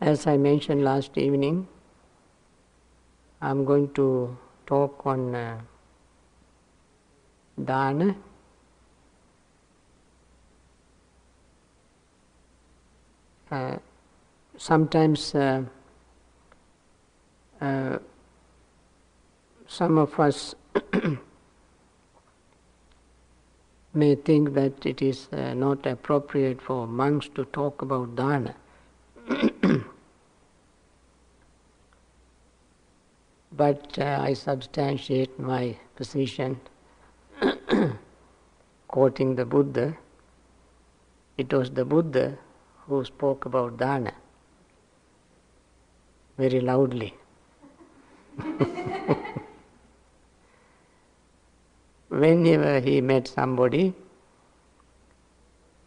As I mentioned last evening, I'm going to talk on dana, sometimes some of us may think that it is not appropriate for monks to talk about dana. But I substantiate my position quoting the Buddha. It was the Buddha who spoke about dana very loudly. Whenever he met somebody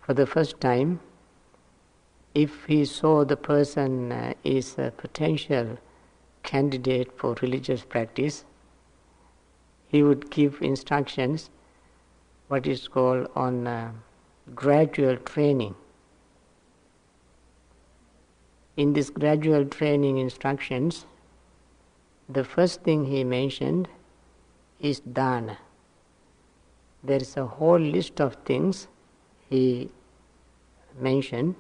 for the first time, if he saw the person is a potential candidate for religious practice, he would give instructions, what is called on gradual training. In this gradual training instructions, the first thing he mentioned is dana. There is a whole list of things he mentioned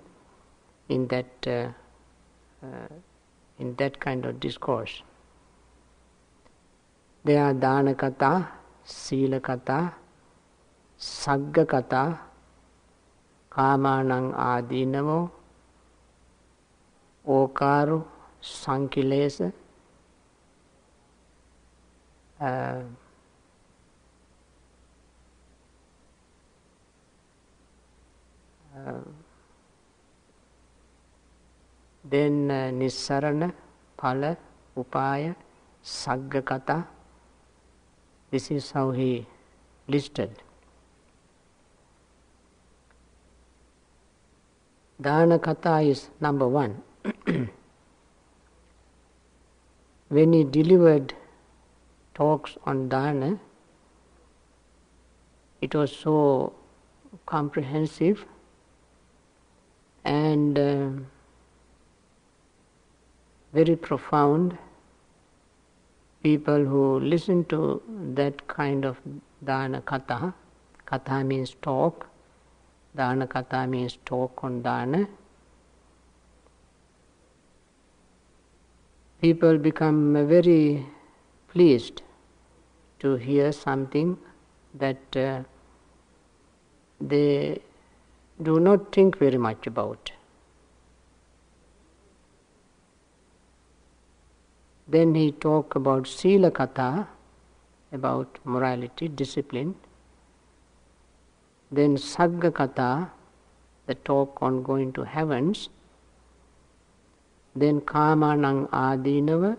in that kind of discourse. There are Dana Kata, Sila Kata, Sagga Kata, Kama Nang Adinamo, Okaru, Sankilesa, then Nisarana, Pala, Upaya, Sagga Kata. This is how he listed. Dana Kata is number one. When he delivered talks on dana, it was so comprehensive and very profound. People who listen to that kind of dana katha, katha means talk, dana katha means talk on dana, people become very pleased to hear something that they do not think very much about. Then he talked about Silakata, about morality, discipline. Then Saggakata, the talk on going to heavens. Then Kama Nang Adinava,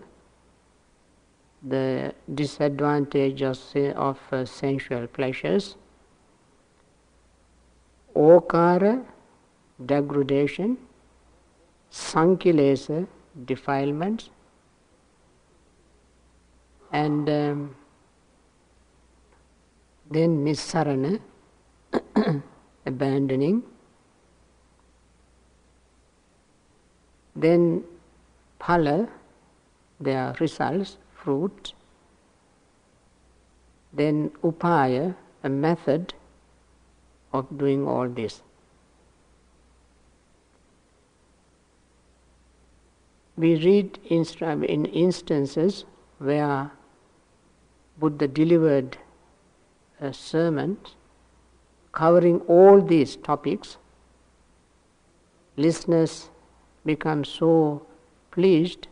the disadvantage of sensual pleasures. Okara, degradation. Sankilesa, defilements. And then Nisarana, abandoning. Then Pala, their results, fruit. Then Upaya, a method of doing all this. We read in instances where Buddha delivered a sermon covering all these topics. Listeners become so pleased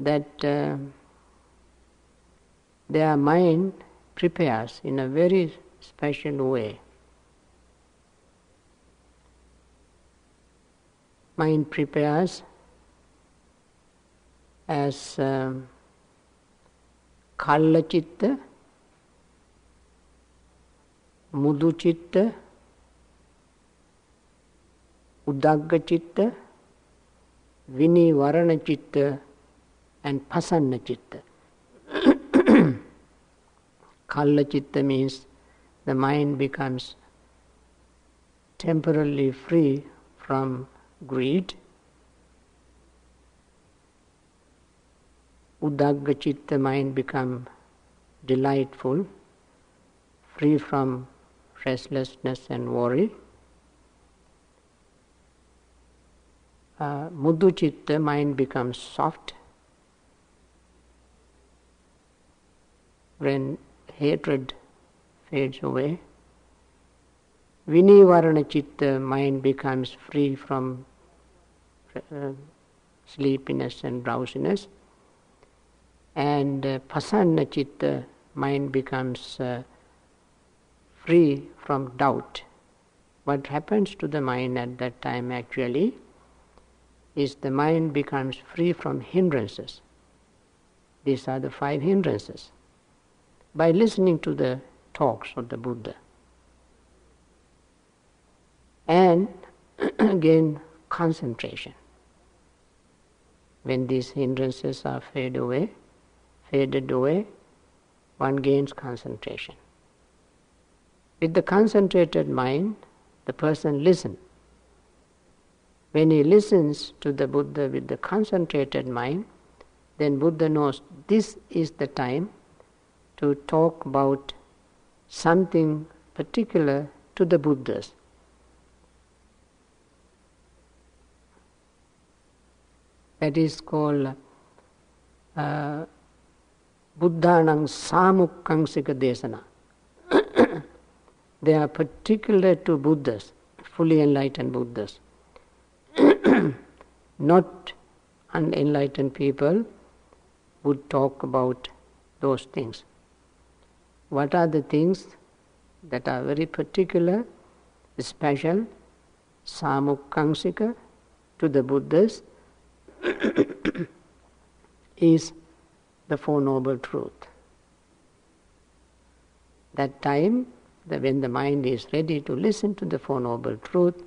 that their mind prepares in a very special way. Mind prepares as Kalla-chitta, Mudu-chitta, Udagga-chitta, Vini-Varana-chitta and Pasanna-chitta. Kalla-chitta means the mind becomes temporarily free from greed, Udagga-chitta mind become delightful, free from restlessness and worry. Mudu-chitta mind becomes soft. When hatred fades away, Vini-Varana-chitta mind becomes free from sleepiness and drowsiness, and Pasanna-chitta mind becomes free from doubt. What happens to the mind at that time actually is the mind becomes free from hindrances. These are the 5 hindrances. By listening to the talks of the Buddha. And again, concentration. When these hindrances are faded away, one gains concentration. With the concentrated mind, the person listens. When he listens to the Buddha with the concentrated mind, then Buddha knows this is the time to talk about something particular to the Buddhas. That is called buddhanam samukkaṃsika desana. They are particular to Buddhas, fully enlightened Buddhas. Not unenlightened people would talk about those things. What are the things that are very particular, special, samukkaṃsika to the Buddhas? Is the Four Noble Truth. That time, when the mind is ready to listen to the Four Noble Truth,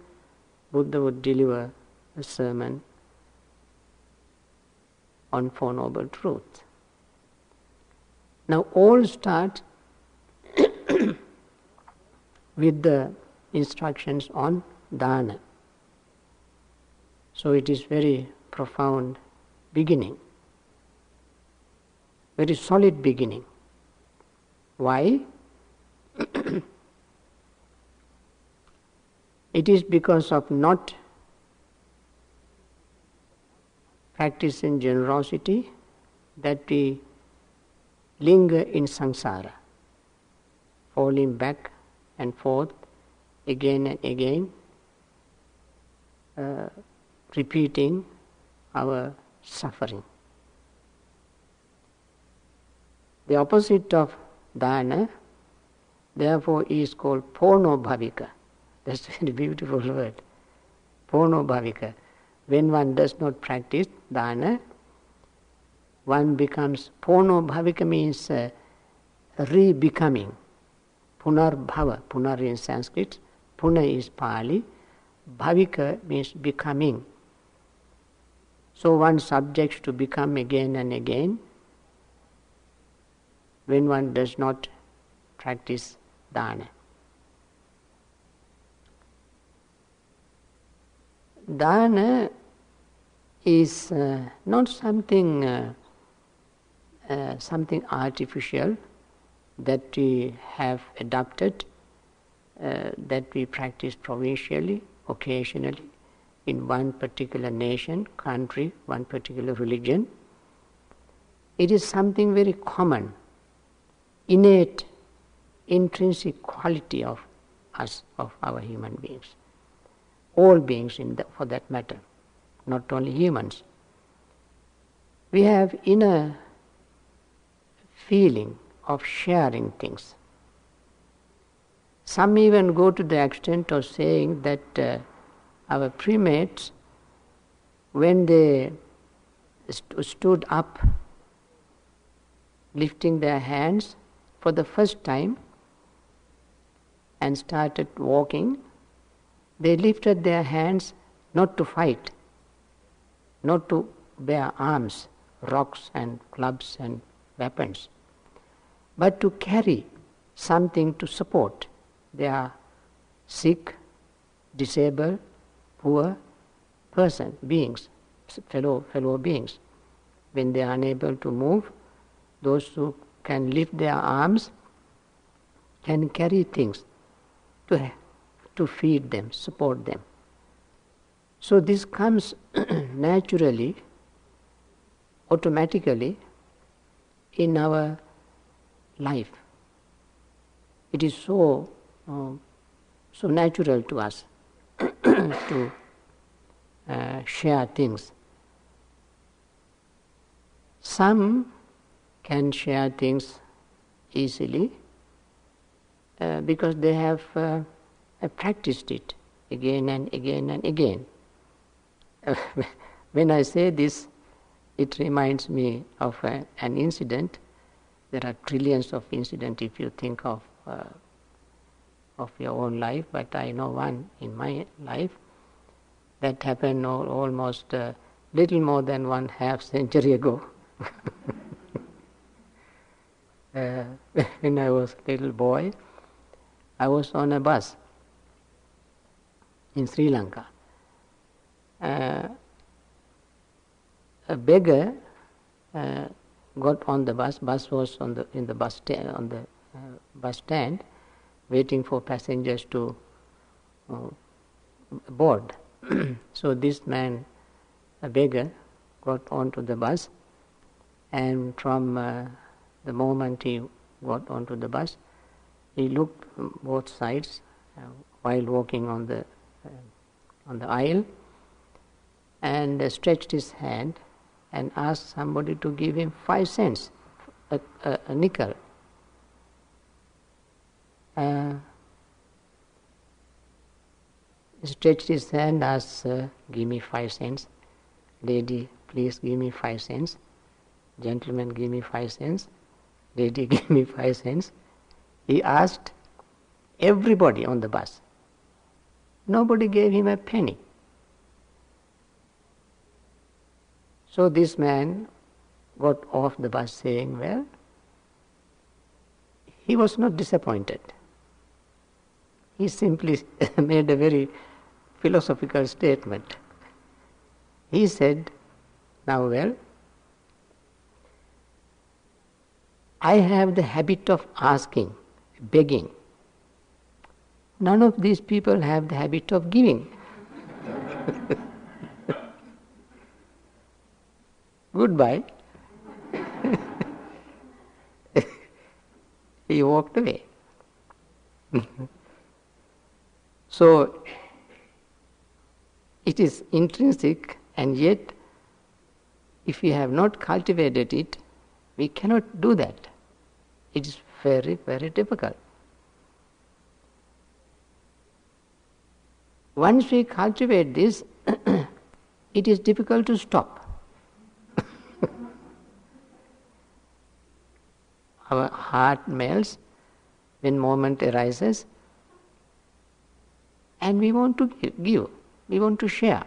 Buddha would deliver a sermon on Four Noble Truth. Now all start with the instructions on dana. So it is very profound beginning, very solid beginning. Why? It is because of not practicing generosity that we linger in samsara, falling back and forth again and again, repeating our suffering. The opposite of dana, therefore, is called pono-bhavika. That's a very beautiful word, pono-bhavika. When one does not practice dana, one becomes pono-bhavika, means re-becoming. Punar-bhava, punar in Sanskrit, puna is Pali, bhavika means becoming. So one subjects to become again and again when one does not practice dana. Dana is not something something artificial that we have adopted, that we practice provincially, occasionally, in one particular nation, country, one particular religion. It is something very common, innate, intrinsic quality of us, of our human beings. All beings for that matter, not only humans. We have inner feeling of sharing things. Some even go to the extent of saying that our primates, when they stood up, lifting their hands for the first time and started walking, they lifted their hands not to fight, not to bear arms, rocks and clubs and weapons, but to carry something to support their sick, disabled, poor person, beings, fellow beings. when they are unable to move, those who can lift their arms can carry things to feed them, support them. So this comes naturally, automatically in our life. It is so natural to us to share things. Some can share things easily because they have practiced it again and again and again. When I say this, it reminds me of an incident. There are trillions of incidents if you think of your own life, but I know one in my life that happened almost little more than 1/2 century ago. When I was a little boy, I was on a bus in Sri Lanka. A beggar got on the bus. Bus was on the bus stand, waiting for passengers to board. So this man, a beggar, got onto the bus, and from the moment he got onto the bus, he looked both sides while walking on the aisle, and stretched his hand and asked somebody to give him 5 cents, a nickel. He stretched his hand, asked, give me 5 cents. Lady, please give me 5 cents. Gentleman, give me 5 cents. Lady, give me 5 cents. He asked everybody on the bus. Nobody gave him a penny. So this man got off the bus saying, well, he was not disappointed. He simply made a very philosophical statement. He said, now well, I have the habit of asking, begging. None of these people have the habit of giving. Goodbye. He walked away. So it is intrinsic, and yet if we have not cultivated it, we cannot do that. It is very, very difficult. Once we cultivate this, it is difficult to stop. Our heart melts when moment arises, and we want to give, we want to share.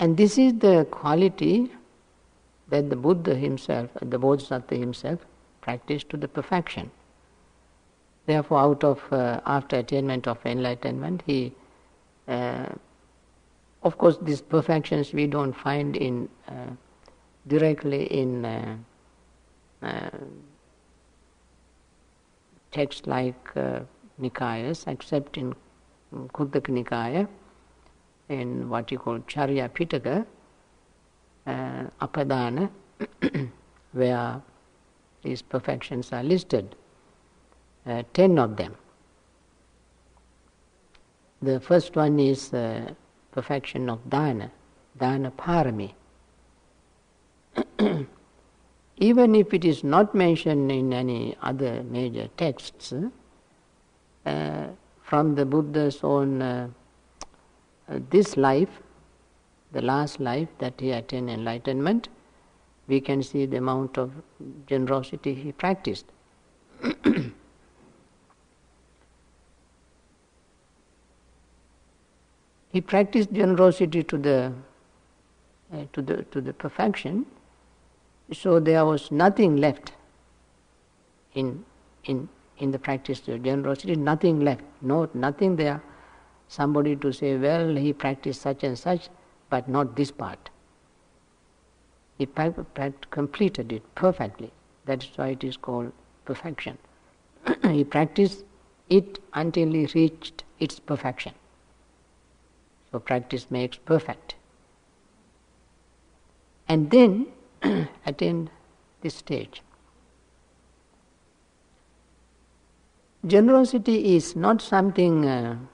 And this is the quality that the Buddha himself, the Bodhisattva himself, practiced to the perfection. Therefore, after attainment of enlightenment, he, of course, these perfections we don't find in directly in texts like Nikayas, except in Kuddaka Nikaya, in what you call Charya Pitaka, Apadana, where these perfections are listed, 10 of them. The first one is perfection of Dana, Dana Parami. Even if it is not mentioned in any other major texts, from the Buddha's own this life, the last life that he attained enlightenment, we can see the amount of generosity he practiced. He practiced generosity to the perfection. So there was nothing left in the practice of generosity, nothing left, nothing there. Somebody to say, well, he practiced such and such, but not this part. It completed it perfectly. That's why it is called perfection. He practiced it until he reached its perfection. So practice makes perfect. And then attain this stage. Generosity is not something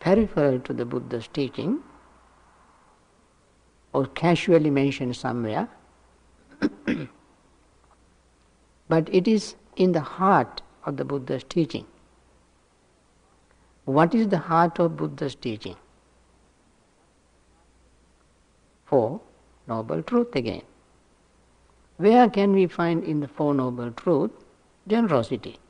peripheral to the Buddha's teaching or casually mentioned somewhere, but it is in the heart of the Buddha's teaching. What is the heart of Buddha's teaching? Four Noble Truth again. Where can we find in the Four Noble Truth generosity?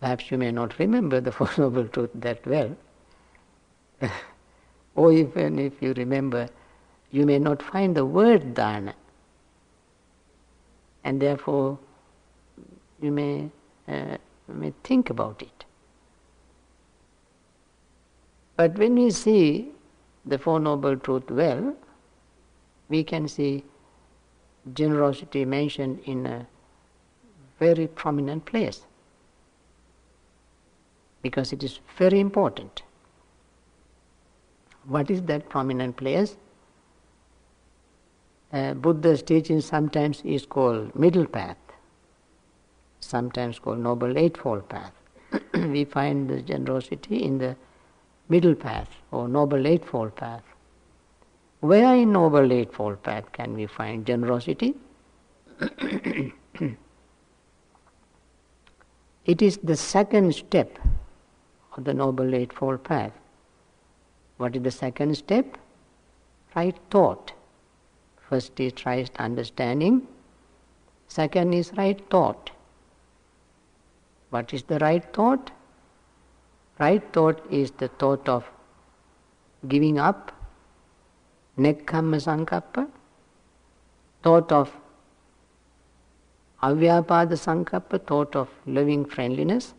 Perhaps you may not remember the Four Noble Truth that well. Or even if you remember, you may not find the word dana. And therefore, you may think about it. But when we see the Four Noble Truth well, we can see generosity mentioned in a very prominent place, because it is very important. What is that prominent place? Buddha's teaching sometimes is called middle path, sometimes called Noble Eightfold Path. We find the generosity in the middle path or Noble Eightfold Path. Where in Noble Eightfold Path can we find generosity? It is the second step of the Noble Eightfold Path. What is the second step? Right thought. First is right understanding. Second is right thought. What is the right thought? Right thought is the thought of giving up, nekkamma sankappa, thought of avyapada sankappa, thought of loving friendliness,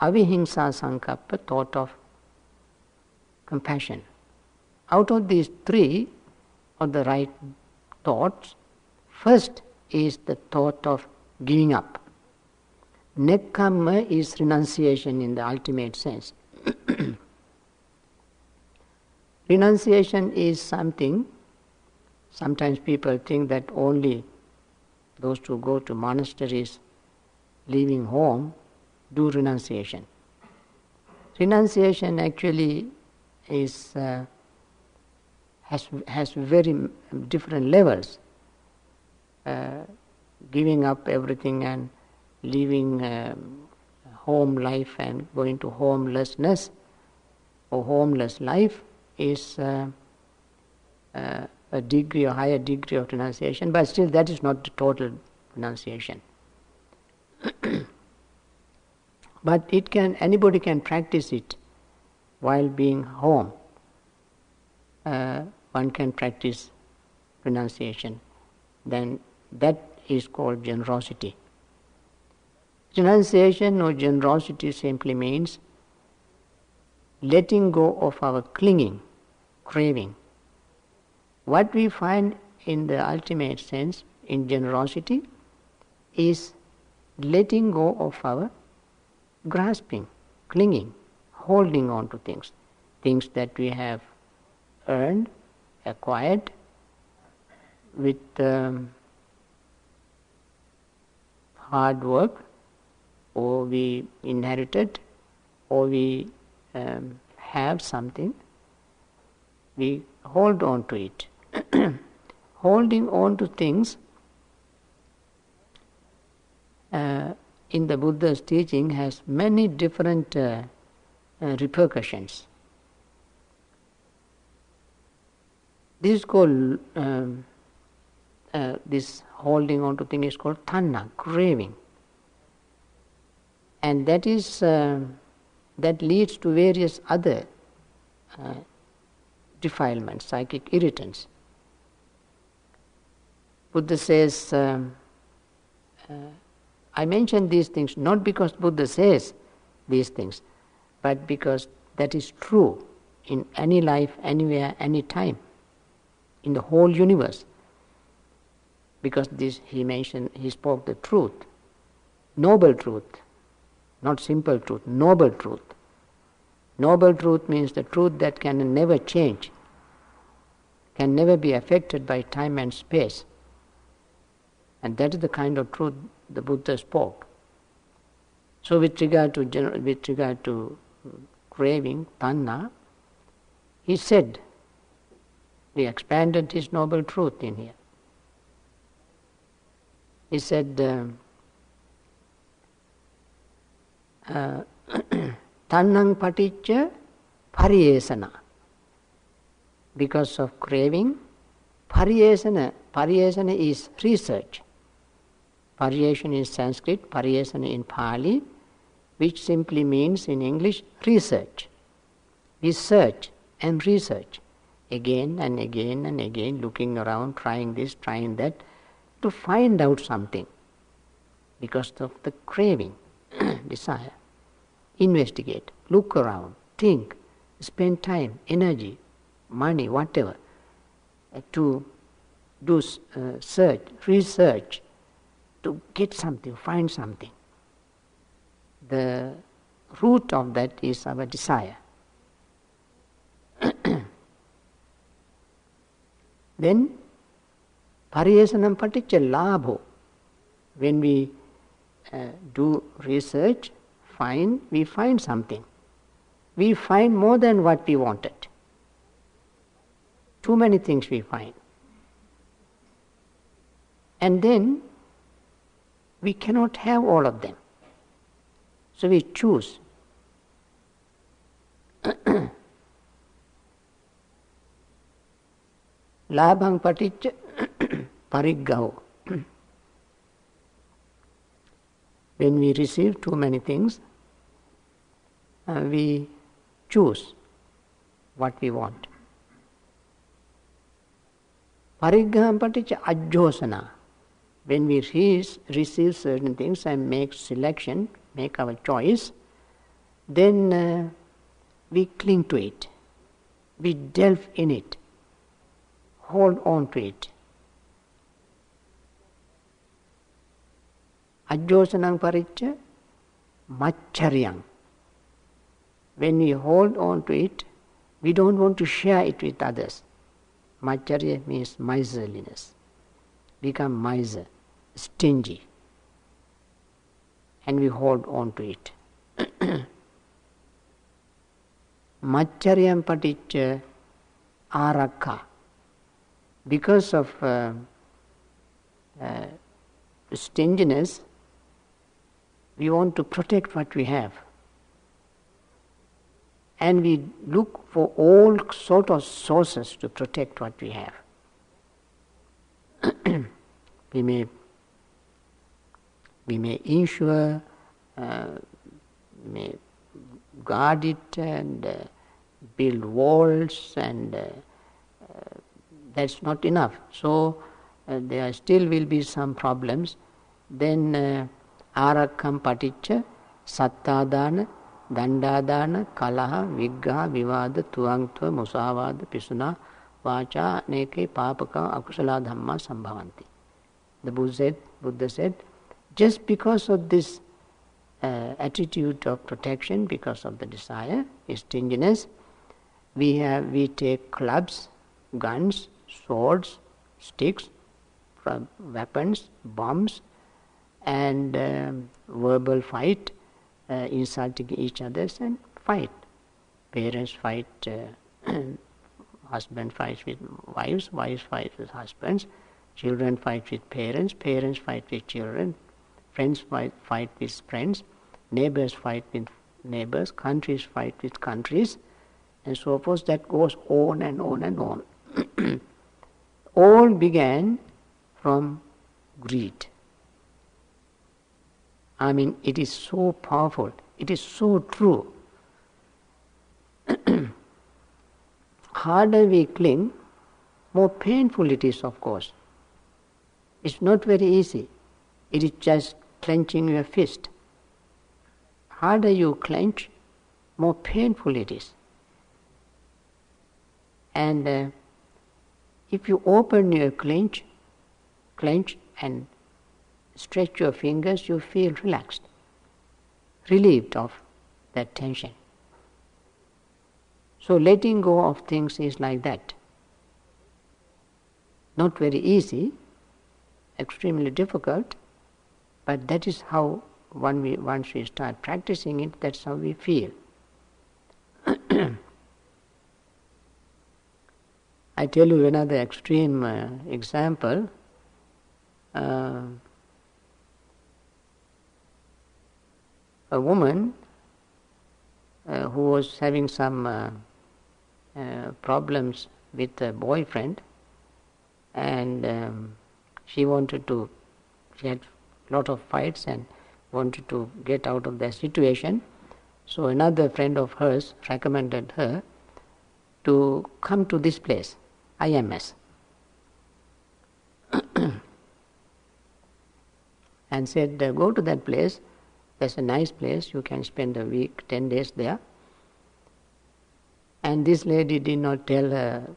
avihimsa sankappa, thought of compassion. Out of these three of the right thoughts, first is the thought of giving up. Nekkamma is renunciation in the ultimate sense. Renunciation is something, sometimes people think that only those who go to monasteries, leaving home, do renunciation. Renunciation actually is has very different levels. Giving up everything and leaving home life and going to homelessness or homeless life is a degree or higher degree of renunciation, but still that is not the total renunciation. But it can, anybody can practice it while being home. One can practice renunciation, then that is called generosity. Renunciation or generosity simply means letting go of our clinging, craving. What we find in the ultimate sense in generosity is letting go of our grasping, clinging, holding on to things, things that we have earned, acquired with hard work, or we inherited, or we have something, we hold on to it. Holding on to things in the Buddha's teaching has many different repercussions. This is called this holding on to thing is called tanha, craving, and that is that leads to various other defilements, psychic irritants. Buddha says, I mention these things not because Buddha says these things, but because that is true in any life, anywhere, any time, in the whole universe. Because this he mentioned, he spoke the truth, noble truth, not simple truth, noble truth. Noble truth means the truth that can never change, can never be affected by time and space. And that is the kind of truth the Buddha spoke. So with regard to craving, tanha, he said, he expanded his noble truth in here. He said, tanhang paticca pariyesana. Because of craving, pariyesana is research. Pariyesana in Sanskrit, pariyesana in Pali, which simply means in English research. We search and research again and again and again, looking around, trying this, trying that, to find out something because of the craving, desire. Investigate, look around, think, spend time, energy, money, whatever, to do search, research, to get something, find something. The root of that is our desire. Then, pariyesanam paticca labho. When we do research, we find something. We find more than what we wanted. Too many things we find. And then, we cannot have all of them. So we choose. Labhaṃ paticca pariggaho. When we receive too many things, we choose what we want. Pariggahaṃ paticca ajjhosāna. When we receive certain things and make selection, make our choice, then we cling to it. We delve in it. Hold on to it. Ajjhosanam paricca maccharyang. When we hold on to it, we don't want to share it with others. Macharya means miserliness. Become miser, stingy. And we hold on to it. Maccharyang paticca arakam. Because of stinginess, we want to protect what we have. And we look for all sort of sources to protect what we have. We may insure, may guard it and build walls and that's not enough. So there still will be some problems. Then arakam paticca sattādāna dandādāna kalaha viggha vivāda tuvaṅtva musāvāda pisunā vācā neke pāpaka akusalā dhamma sambhavanti. The Buddha said, just because of this attitude of protection, because of the desire, stinginess, we take clubs, guns, swords, sticks, weapons, bombs, and verbal fight, insulting each other and fight. Parents fight, husband fights with wives, wives fight with husbands, children fight with parents, parents fight with children, friends fight with friends, neighbors fight with neighbors, countries fight with countries, and so forth. That goes on and on and on. All began from greed. I mean, it is so powerful, it is so true. Harder we cling, more painful it is, of course. It's not very easy. It is just clenching your fist. Harder you clench, more painful it is. And if you open your clench and stretch your fingers, you feel relaxed, relieved of that tension. So letting go of things is like that. Not very easy, extremely difficult, but that is how once we start practicing it, that's how we feel. I tell you another extreme example. A woman who was having some problems with a boyfriend, and she had a lot of fights and wanted to get out of that situation. So another friend of hers recommended her to come to this place, IMS. And said, go to that place, that's a nice place, you can spend a week, 10 days there. And this lady did not tell her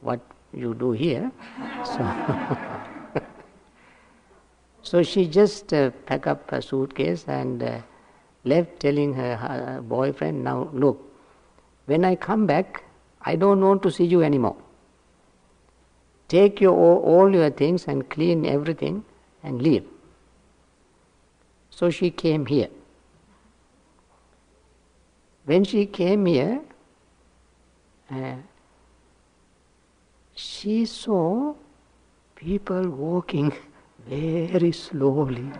what you do here. So she just packed up her suitcase and left, telling her boyfriend, now look, when I come back, I don't want to see you anymore. Take all your things and clean everything and leave. So she came here. When she came here, she saw people walking very slowly.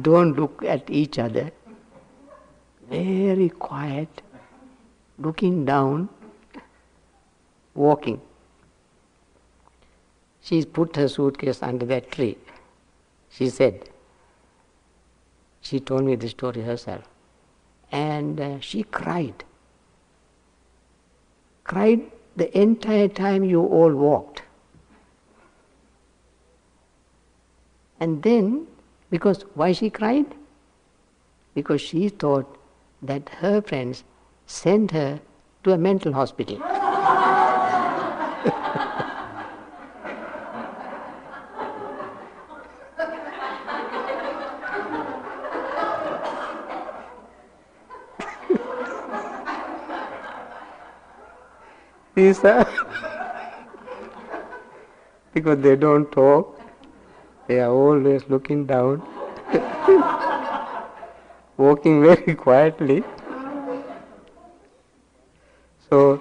Don't look at each other. Very quiet, looking down, walking. She put her suitcase under that tree. She said, she told me the story herself. And she cried. Cried the entire time you all walked. And then, because why she cried? Because she thought that her friends sent her to a mental hospital. These are because they don't talk, they are always looking down, walking very quietly. So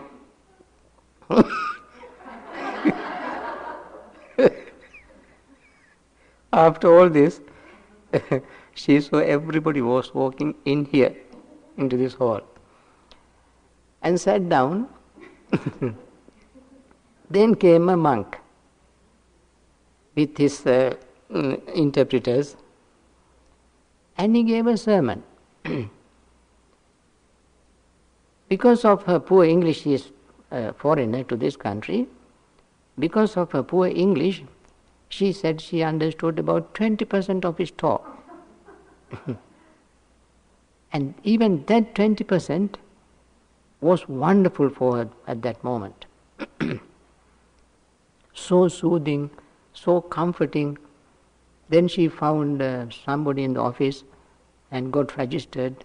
after all this, she saw everybody was walking in here, into this hall, and sat down. Then came a monk with his interpreters, and he gave a sermon. Because of her poor English, she is a foreigner to this country, because of her poor English, she said she understood about 20% of his talk. And even that 20% was wonderful for her at that moment. So soothing, so comforting. Then she found somebody in the office and got registered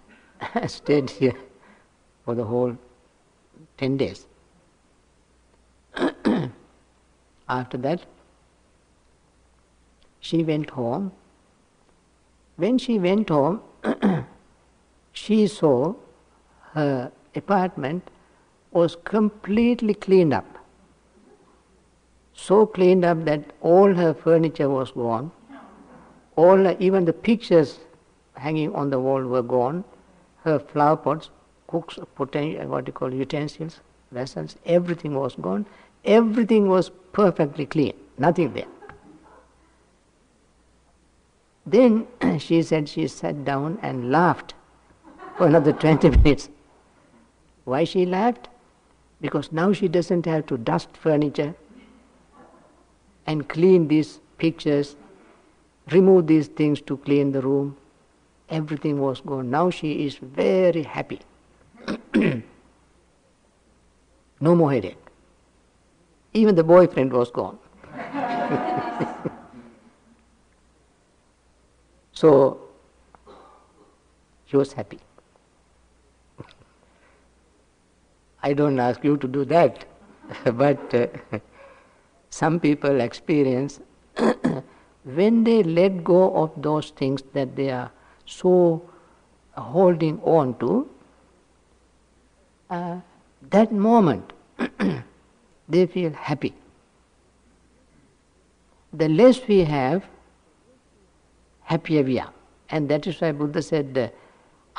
and stayed here for the whole 10 days. After that, she went home. When she went home, she saw her apartment was completely cleaned up. So cleaned up that all her furniture was gone, even the pictures hanging on the wall were gone, her flower pots, cooks, utensils, vessels, everything was gone, everything was perfectly clean, nothing there. Then she said she sat down and laughed for another 20 minutes. Why she laughed? Because now she doesn't have to dust furniture and clean these pictures, remove these things to clean the room. Everything was gone. Now she is very happy. No more headache. Even the boyfriend was gone. So she was happy. I don't ask you to do that, but some people experience when they let go of those things that they are so holding on to, that moment they feel happy. The less we have, happier we are. And that is why Buddha said,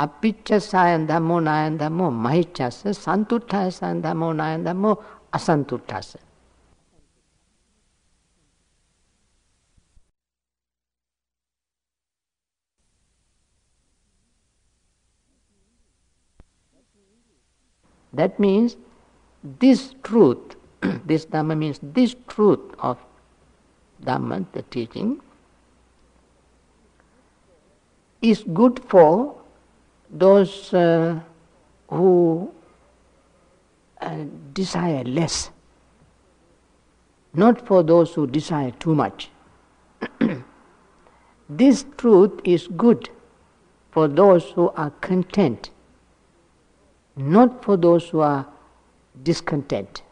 apicca sayandhammo nayandhammo mahiccassa santuttha sayandhammo nayandhammo asantuttasa. That means this truth, this Dhamma means this truth of Dhamma, the teaching, is good for those who desire less, not for those who desire too much. This truth is good for those who are content, not for those who are discontent,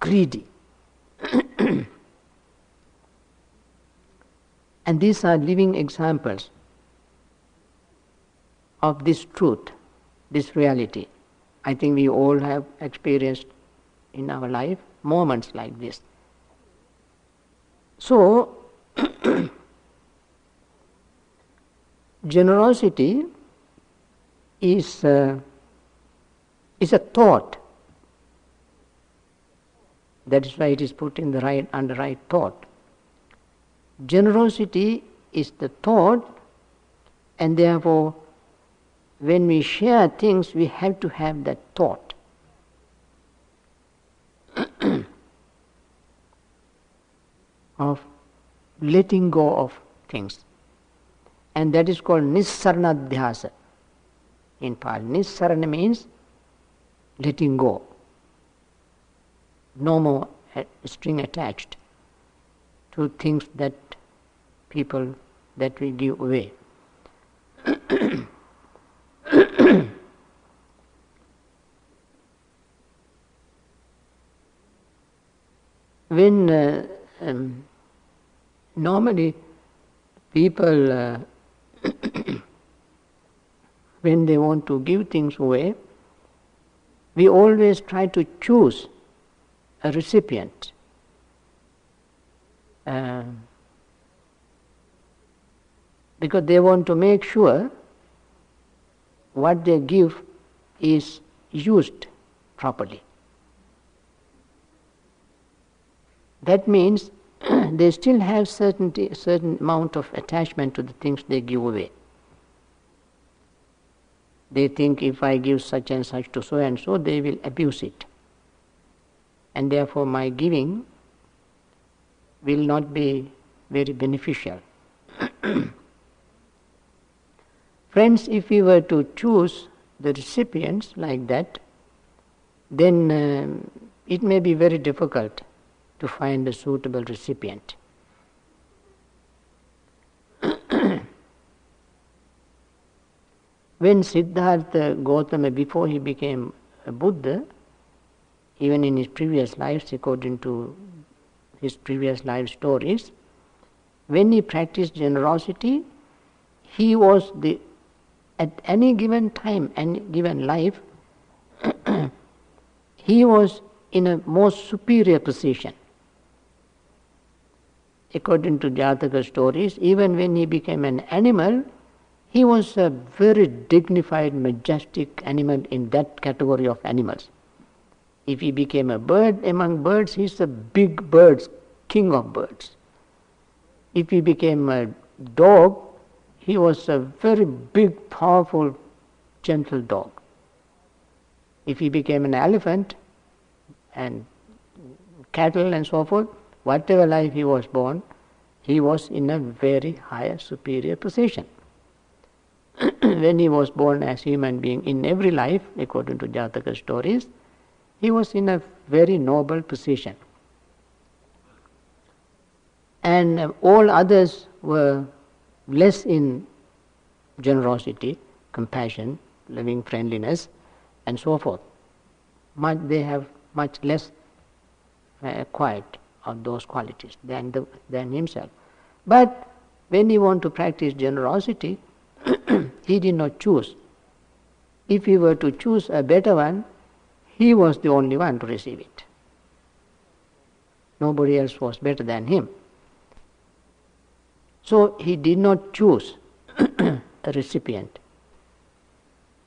greedy. And these are living examples of this truth, this reality. I think we all have experienced in our life moments like this. So, generosity is a thought. That is why it is put in the right under right thought. Generosity is the thought, and therefore when we share things, we have to have that thought. Of letting go of things. And that is called Nisarana dhyasa. In Pali, Nisarana means letting go. No more string attached to things that people, that we give away. When normally people, when they want to give things away, we always try to choose a recipient. Because they want to make sure what they give is used properly. That means they still have certain amount of attachment to the things they give away. They think if I give such and such to so and so, they will abuse it. And therefore my giving will not be very beneficial. Friends, if we were to choose the recipients like that, then it may be very difficult to find a suitable recipient. When Siddhartha Gautama, before he became a Buddha, even in his previous lives, according to his previous life stories, when he practiced generosity, he was at any given time, any given life, he was in a most superior position. According to Jataka stories, even when he became an animal, he was a very dignified, majestic animal in that category of animals. If he became a bird among birds, he's a big bird, king of birds. If he became a dog, he was a very big, powerful, gentle dog. If he became an elephant and cattle and so forth, whatever life he was born, he was in a very high superior position. When he was born as human being in every life, according to Jataka stories, he was in a very noble position. And all others were less in generosity, compassion, loving friendliness, and so forth. They have much less acquired of those qualities than himself. But when he wanted to practice generosity, he did not choose. If he were to choose a better one, he was the only one to receive it. Nobody else was better than him. So he did not choose a recipient.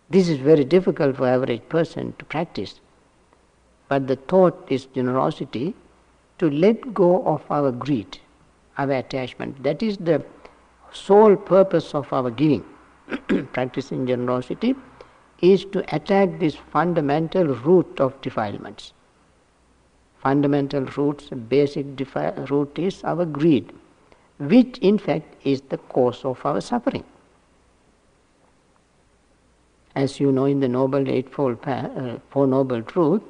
This is very difficult for average person to practice. But the thought is generosity, to let go of our greed, our attachment. That is the sole purpose of our giving. Practicing generosity is to attack this fundamental root of defilements. Fundamental roots, basic root is our greed, which in fact is the cause of our suffering. As you know, in the Noble Eightfold Four Noble Truth,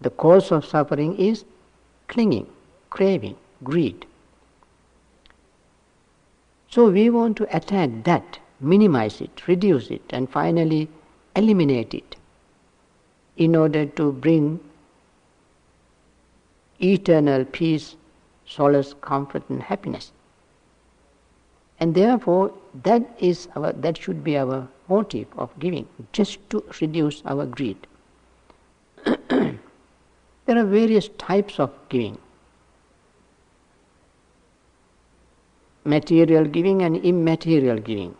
the cause of suffering is clinging, craving, greed. So we want to attack that, minimize it, reduce it, and finally eliminate it in order to bring eternal peace, solace, comfort, and happiness. And therefore, that should be our motive of giving, just to reduce our greed. There are various types of giving. Material giving and immaterial giving.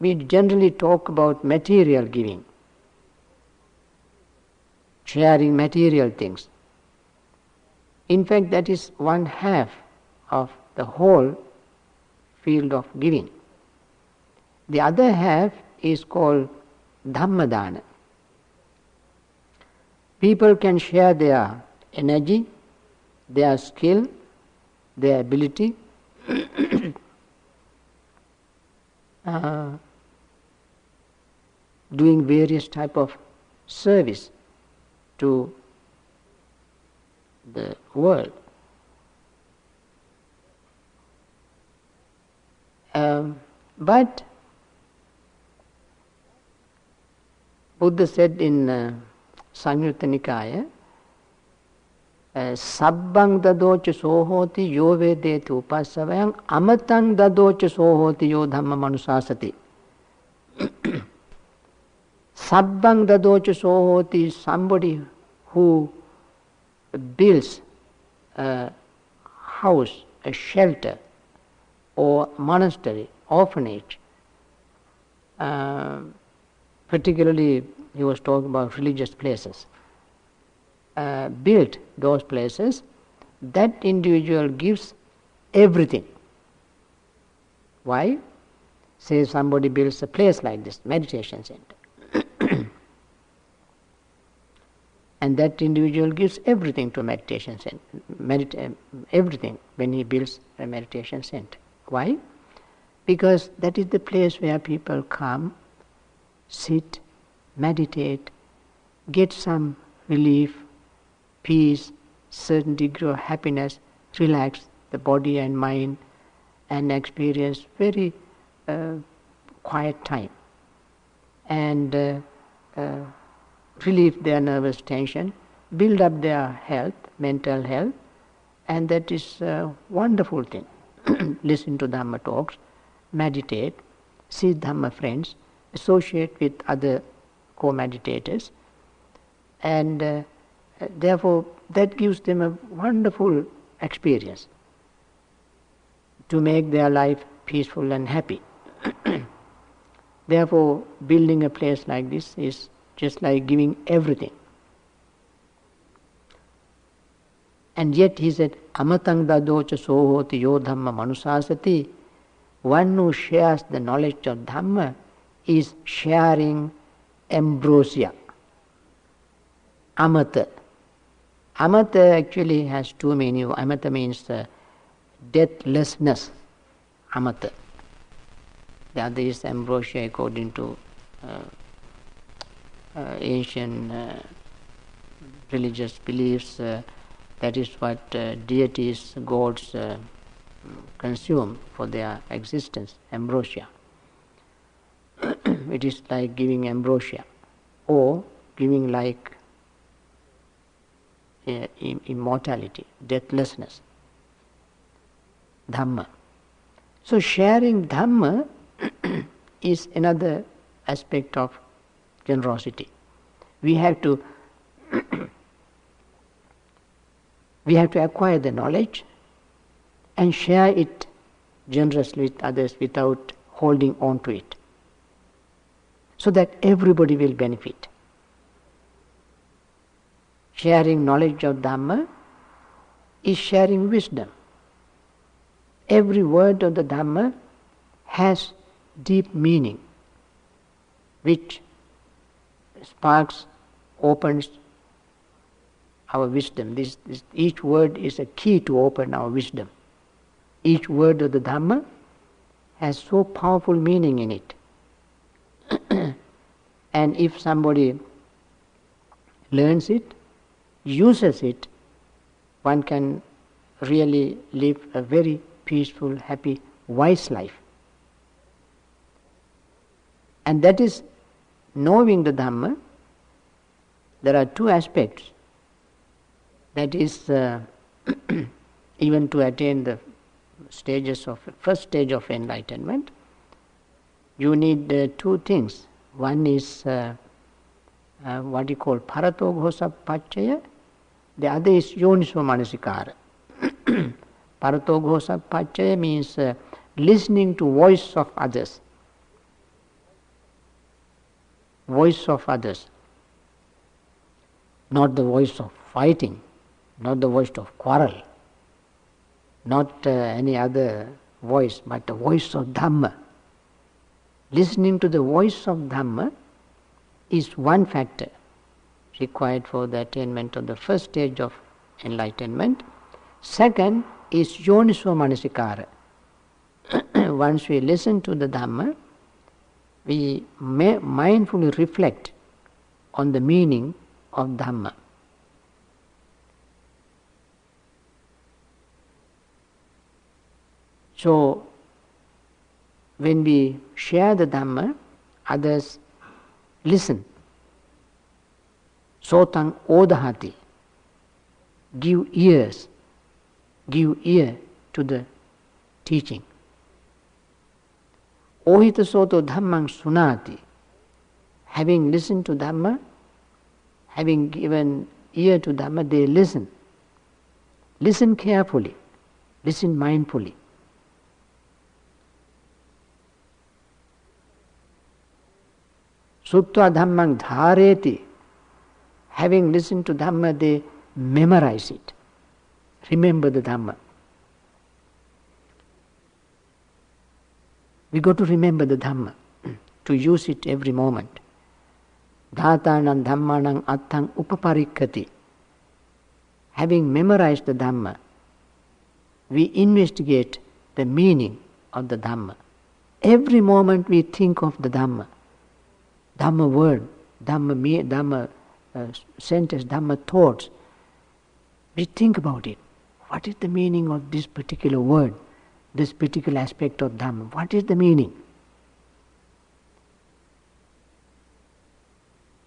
We generally talk about material giving, sharing material things. In fact, that is one half of the whole field of giving. The other half is called dhammadana. People can share their energy, their skill, their ability, doing various type of service to the world. But Buddha said in Samyutta Nikaya, sabbang dadocha sohoti yo vedetu upasavayam amatang dadocha sohoti yo dhamma manusasati. Sabbang dadocha sohoti is somebody who builds a house, a shelter, or monastery, orphanage. Particularly, he was talking about religious places. Built those places, that individual gives everything. Why? Say somebody builds a place like this, meditation center. And that individual gives everything to a meditation center, everything when he builds a meditation center. Why? Because that is the place where people come, sit, meditate, get some relief, peace, certain degree of happiness, relax the body and mind, and experience very quiet time, and relieve their nervous tension, build up their health, mental health, and that is a wonderful thing. Listen to Dhamma talks, meditate, see Dhamma friends, associate with other co-meditators, and therefore that gives them a wonderful experience to make their life peaceful and happy. Therefore, building a place like this is just like giving everything. And yet he said, amatang dadocha sohoti yo dhamma manusasati. One who shares the knowledge of Dhamma is sharing ambrosia. Amata. Amatta actually has two meanings. Amatta means deathlessness. Amatta. The other is ambrosia according to ancient religious beliefs. That is what deities, gods consume for their existence, ambrosia. It is like giving ambrosia or giving like immortality, deathlessness, Dhamma. So sharing Dhamma is another aspect of generosity. We have to acquire the knowledge and share it generously with others without holding on to it, so that everybody will benefit. Sharing knowledge of Dhamma is sharing wisdom. Every word of the Dhamma has deep meaning, which sparks, opens our wisdom. Each word is a key to open our wisdom. Each word of the Dhamma has so powerful meaning in it. And if somebody learns it, uses it, one can really live a very peaceful, happy, wise life. And that is knowing the Dhamma. There are two aspects. That is, even to attain the first stage of enlightenment, you need two things. One is what you call paratoghosappacchaya, the other is yoniso manasikara. Paratoghosappacchaya means listening to voice of others, not the voice of fighting, not the voice of quarrel, not any other voice, but the voice of Dhamma. Listening to the voice of Dhamma is one factor required for the attainment of the first stage of enlightenment. Second is yoniso manasikara. Once we listen to the Dhamma, we may mindfully reflect on the meaning of Dhamma. So, when we share the Dhamma, others listen. Sotang odahati. Give ear to the teaching. Ohita soto dhammang sunati. Having listened to Dhamma, having given ear to Dhamma, they listen. Listen carefully. Listen mindfully. Sutta dhammang dhareti. Having listened to Dhamma, they memorize it. Remember the Dhamma. We got to remember the Dhamma, to use it every moment. Dhatanam dhammanam attang upaparikkati. Having memorized the Dhamma, we investigate the meaning of the Dhamma. Every moment we think of the Dhamma. Dhamma word, Dhamma sentence, Dhamma thoughts. We think about it. What is the meaning of this particular word, this particular aspect of Dhamma? What is the meaning?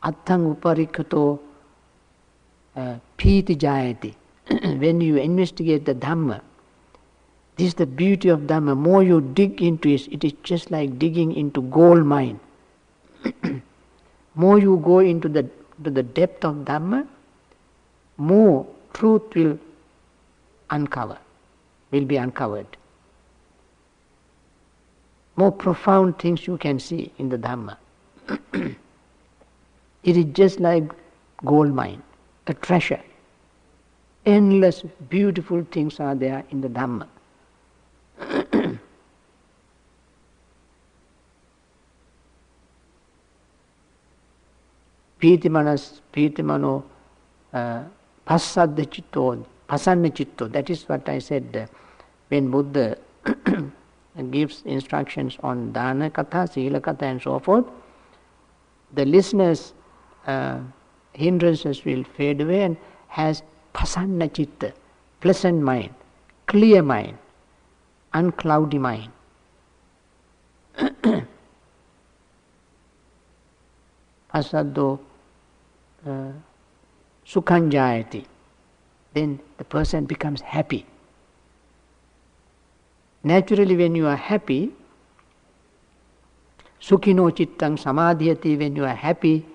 Attang uparikato pīti jayati. When you investigate the Dhamma, this is the beauty of Dhamma. More you dig into it is just like digging into gold mine. More you go into the depth of Dhamma, more truth will be uncovered. More profound things you can see in the Dhamma. It is just like gold mine, a treasure. Endless beautiful things are there in the Dhamma. Pīti manas, pīti mano Pasanna-chitta, Pasanna-chitta. That is what I said when Buddha gives instructions on Dana Kata, Sila Kata and so forth. The listener's hindrances will fade away and has Pasanna-chitta, pleasant mind, clear mind, uncloudy mind. Asaddo sukhanjayati, then the person becomes happy. Naturally, when you are happy, sukhino chittang samadhyati, when you are happy,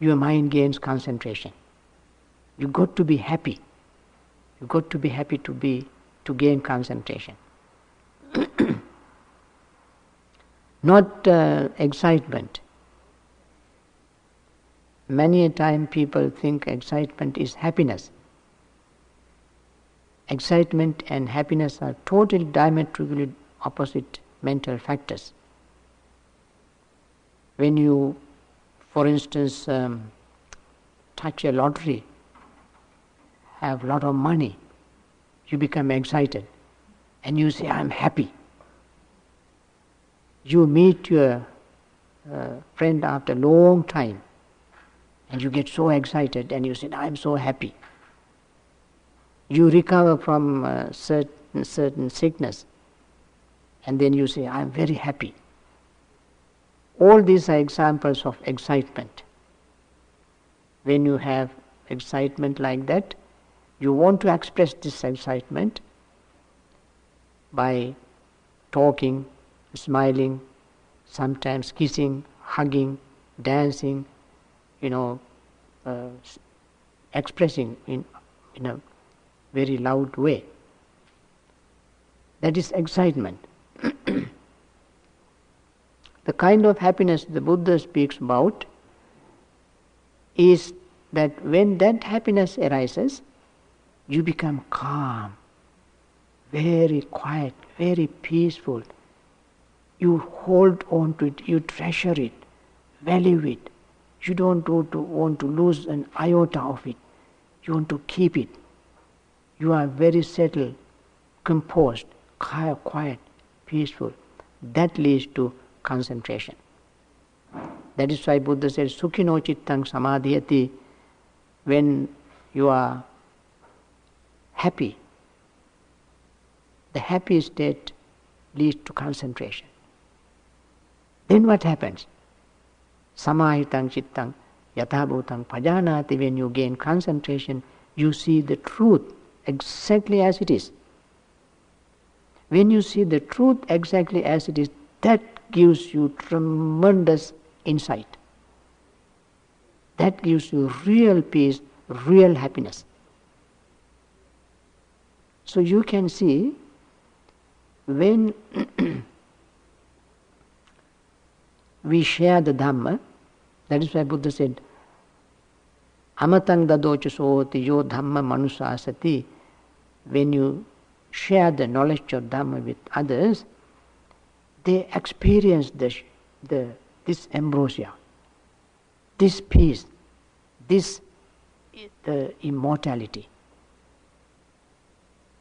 your mind gains concentration. You got to be happy. You got to be happy to gain concentration. Not excitement. Many a time people think excitement is happiness. Excitement and happiness are totally diametrically opposite mental factors. When you, for instance, touch a lottery, have a lot of money, you become excited and you say, I'm happy. You meet your friend after a long time and you get so excited and you say, I'm so happy. You recover from certain sickness and then you say, I'm very happy. All these are examples of excitement. When you have excitement like that, you want to express this excitement by talking, smiling, sometimes kissing, hugging, dancing, expressing in a very loud way. That is excitement. The kind of happiness the Buddha speaks about is that when that happiness arises, you become calm, very quiet, very peaceful. You hold on to it, you treasure it, value it. You don't want to lose an iota of it. You want to keep it. You are very settled, composed, quiet, peaceful. That leads to concentration. That is why Buddha said, Sukhino Chittang Samadhyati. When you are happy, the happy state leads to concentration. Then what happens? Samahitang chittang yathabhutang pajanati. When you gain concentration, you see the truth exactly as it is. When you see the truth exactly as it is, that gives you tremendous insight. That gives you real peace, real happiness. So you can see, when we share the Dhamma, that is why Buddha said, Amatang dadocha sohoti yo Dhamma manusasati. When you share the knowledge of Dhamma with others, they experience this ambrosia, this peace, the immortality.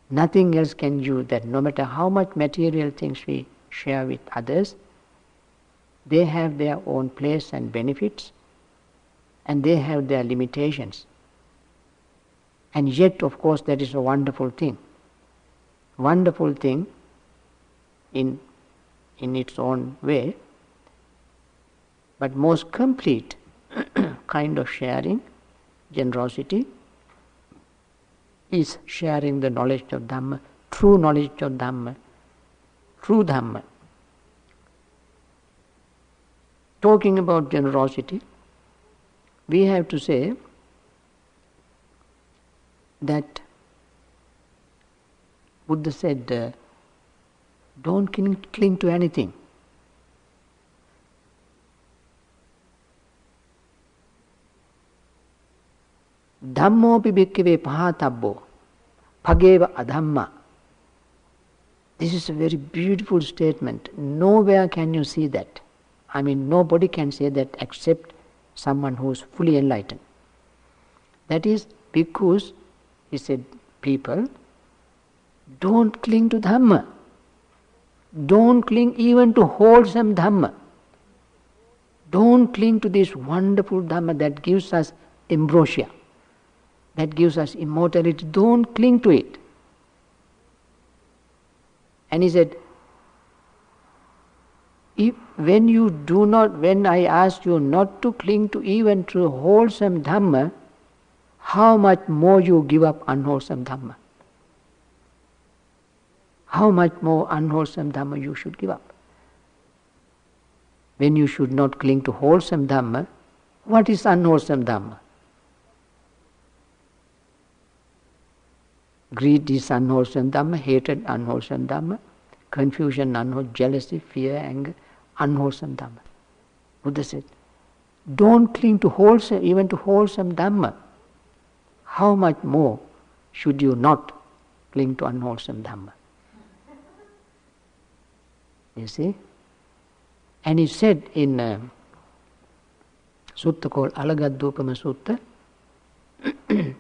Nothing else can do that. No matter how much material things we share with others, they have their own place and benefits, and they have their limitations. And yet, of course, that is a wonderful thing. Wonderful thing in its own way, but most complete kind of sharing, generosity, is sharing the knowledge of Dhamma, true knowledge of Dhamma, true Dhamma. Talking about generosity, we have to say that Buddha said, don't cling to anything. Dhammopi bhikkave pahatabbo, phageva adhamma. This is a very beautiful statement. Nowhere can you see that. I mean, nobody can say that except someone who is fully enlightened. That is, Because, he said, people, don't cling to Dhamma. Don't cling even to wholesome Dhamma. Don't cling to this wonderful Dhamma that gives us ambrosia, that gives us immortality. Don't cling to it. And he said, when I asked you not to cling to even to wholesome Dhamma, how much more you give up unwholesome Dhamma? How much more unwholesome Dhamma you should give up? When you should not cling to wholesome Dhamma, what is unwholesome Dhamma? Greed is unwholesome Dhamma, hatred unwholesome Dhamma, confusion unwholesome, jealousy, fear, anger, unwholesome Dhamma. Buddha said, don't cling to wholesome, even to wholesome Dhamma. How much more should you not cling to unwholesome Dhamma? You see? And he said in sutta called Alagadupama Sutta, in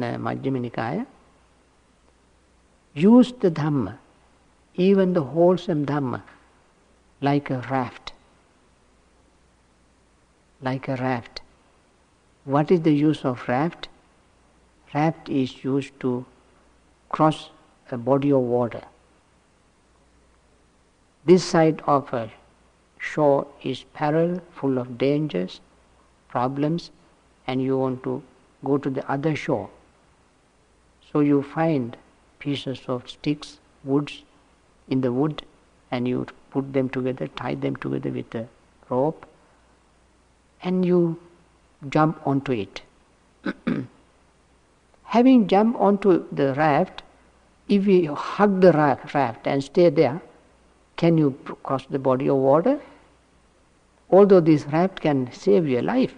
Majjhima Nikaya, use the Dhamma, even the wholesome Dhamma, like a raft. Like a raft. What is the use of raft? Raft is used to cross a body of water. This side of a shore is peril, full of dangers, problems, and you want to go to the other shore. So you find pieces of sticks, woods, in the wood, and you put them together, tie them together with a rope, and you jump onto it. Having jumped onto the raft, if you hug the raft and stay there, can you cross the body of water? Although this raft can save your life,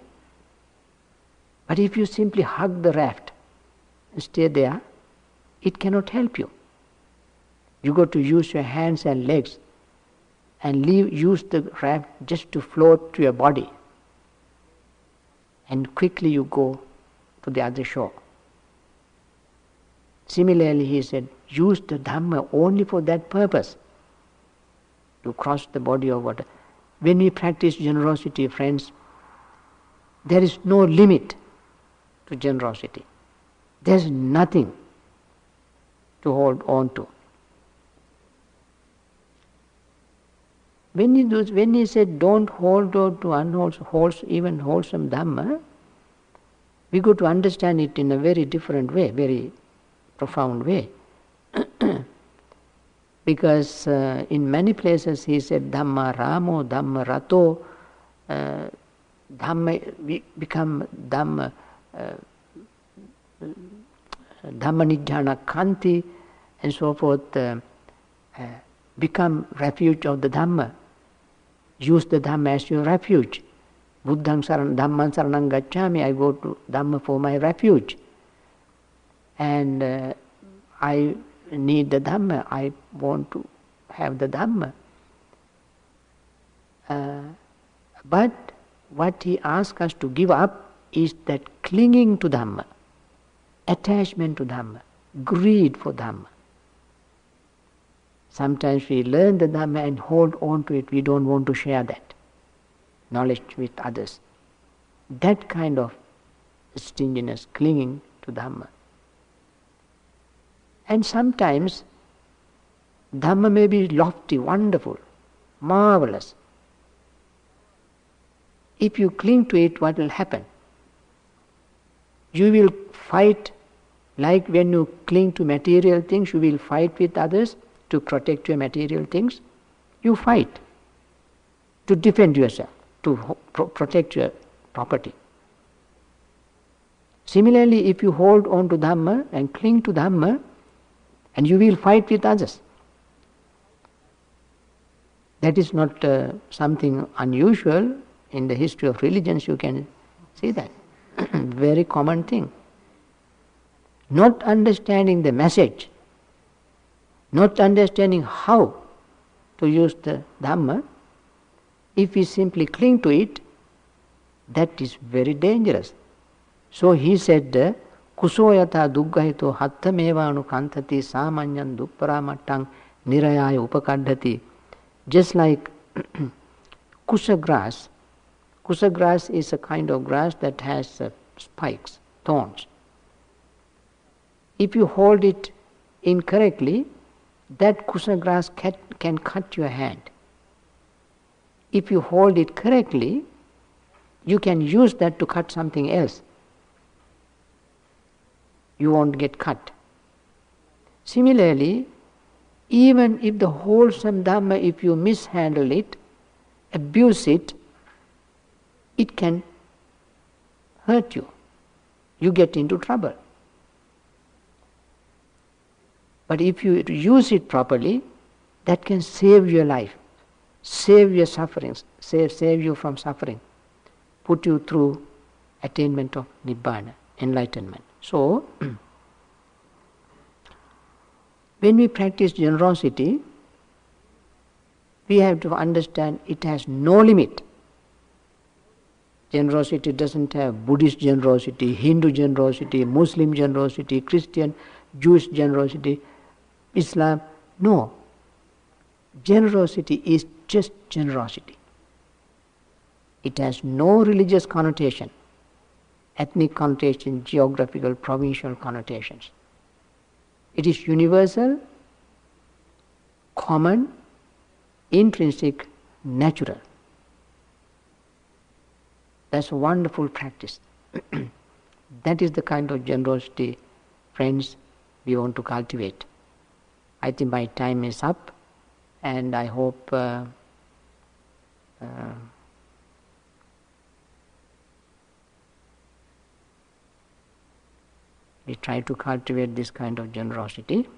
but if you simply hug the raft and stay there, it cannot help you. You got to use your hands and legs and use the raft just to float to your body. And quickly you go to the other shore. Similarly, he said, use the Dhamma only for that purpose, to cross the body of water. When we practice generosity, friends, there is no limit to generosity. There's nothing to hold on to. When he said don't hold on to even wholesome Dhamma, we got to understand it in a very different way, very profound way. Because in many places he said Dhamma Ramo, Dhamma Rato, Dhamma Nidjana Kanti, and so forth, become refuge of the Dhamma. Use the Dhamma as your refuge. Buddham Saran, Dhamman Saranam Gacchami, I go to Dhamma for my refuge. And I need the Dhamma, I want to have the Dhamma. But what he asks us to give up is that clinging to Dhamma, attachment to Dhamma, greed for Dhamma. Sometimes we learn the Dhamma and hold on to it. We don't want to share that knowledge with others. That kind of stinginess, clinging to Dhamma. And sometimes Dhamma may be lofty, wonderful, marvelous. If you cling to it, what will happen? You will fight, like when you cling to material things, you will fight with others to protect your material things. You fight to defend yourself, to protect your property. Similarly, if you hold on to Dhamma and cling to Dhamma, and you will fight with others. That is not something unusual. In the history of religions you can see that. Very common thing. Not understanding the message, not understanding how to use the Dhamma, if we simply cling to it, that is very dangerous. So he said, Kuso yata duggahito hattha mevanu kantati samanyan dupparamatang nirayaya upakadhati. Just like kusa grass is a kind of grass that has spikes, thorns. If you hold it incorrectly, that kusa grass can cut your hand. If you hold it correctly, you can use that to cut something else. You won't get cut. Similarly, even if the wholesome Dhamma, if you mishandle it, abuse it, it can hurt you. You get into trouble. But if you use it properly, that can save your life, save your sufferings, save you from suffering, put you through attainment of Nibbana, enlightenment. So, when we practice generosity, we have to understand it has no limit. Generosity doesn't have Buddhist generosity, Hindu generosity, Muslim generosity, Christian, Jewish generosity, Islam. No. Generosity is just generosity. It has no religious connotation, ethnic connotation, geographical, provincial connotations. It is universal, common, intrinsic, natural. That's a wonderful practice. That is the kind of generosity, friends, we want to cultivate. I think my time is up, and I hope we try to cultivate this kind of generosity.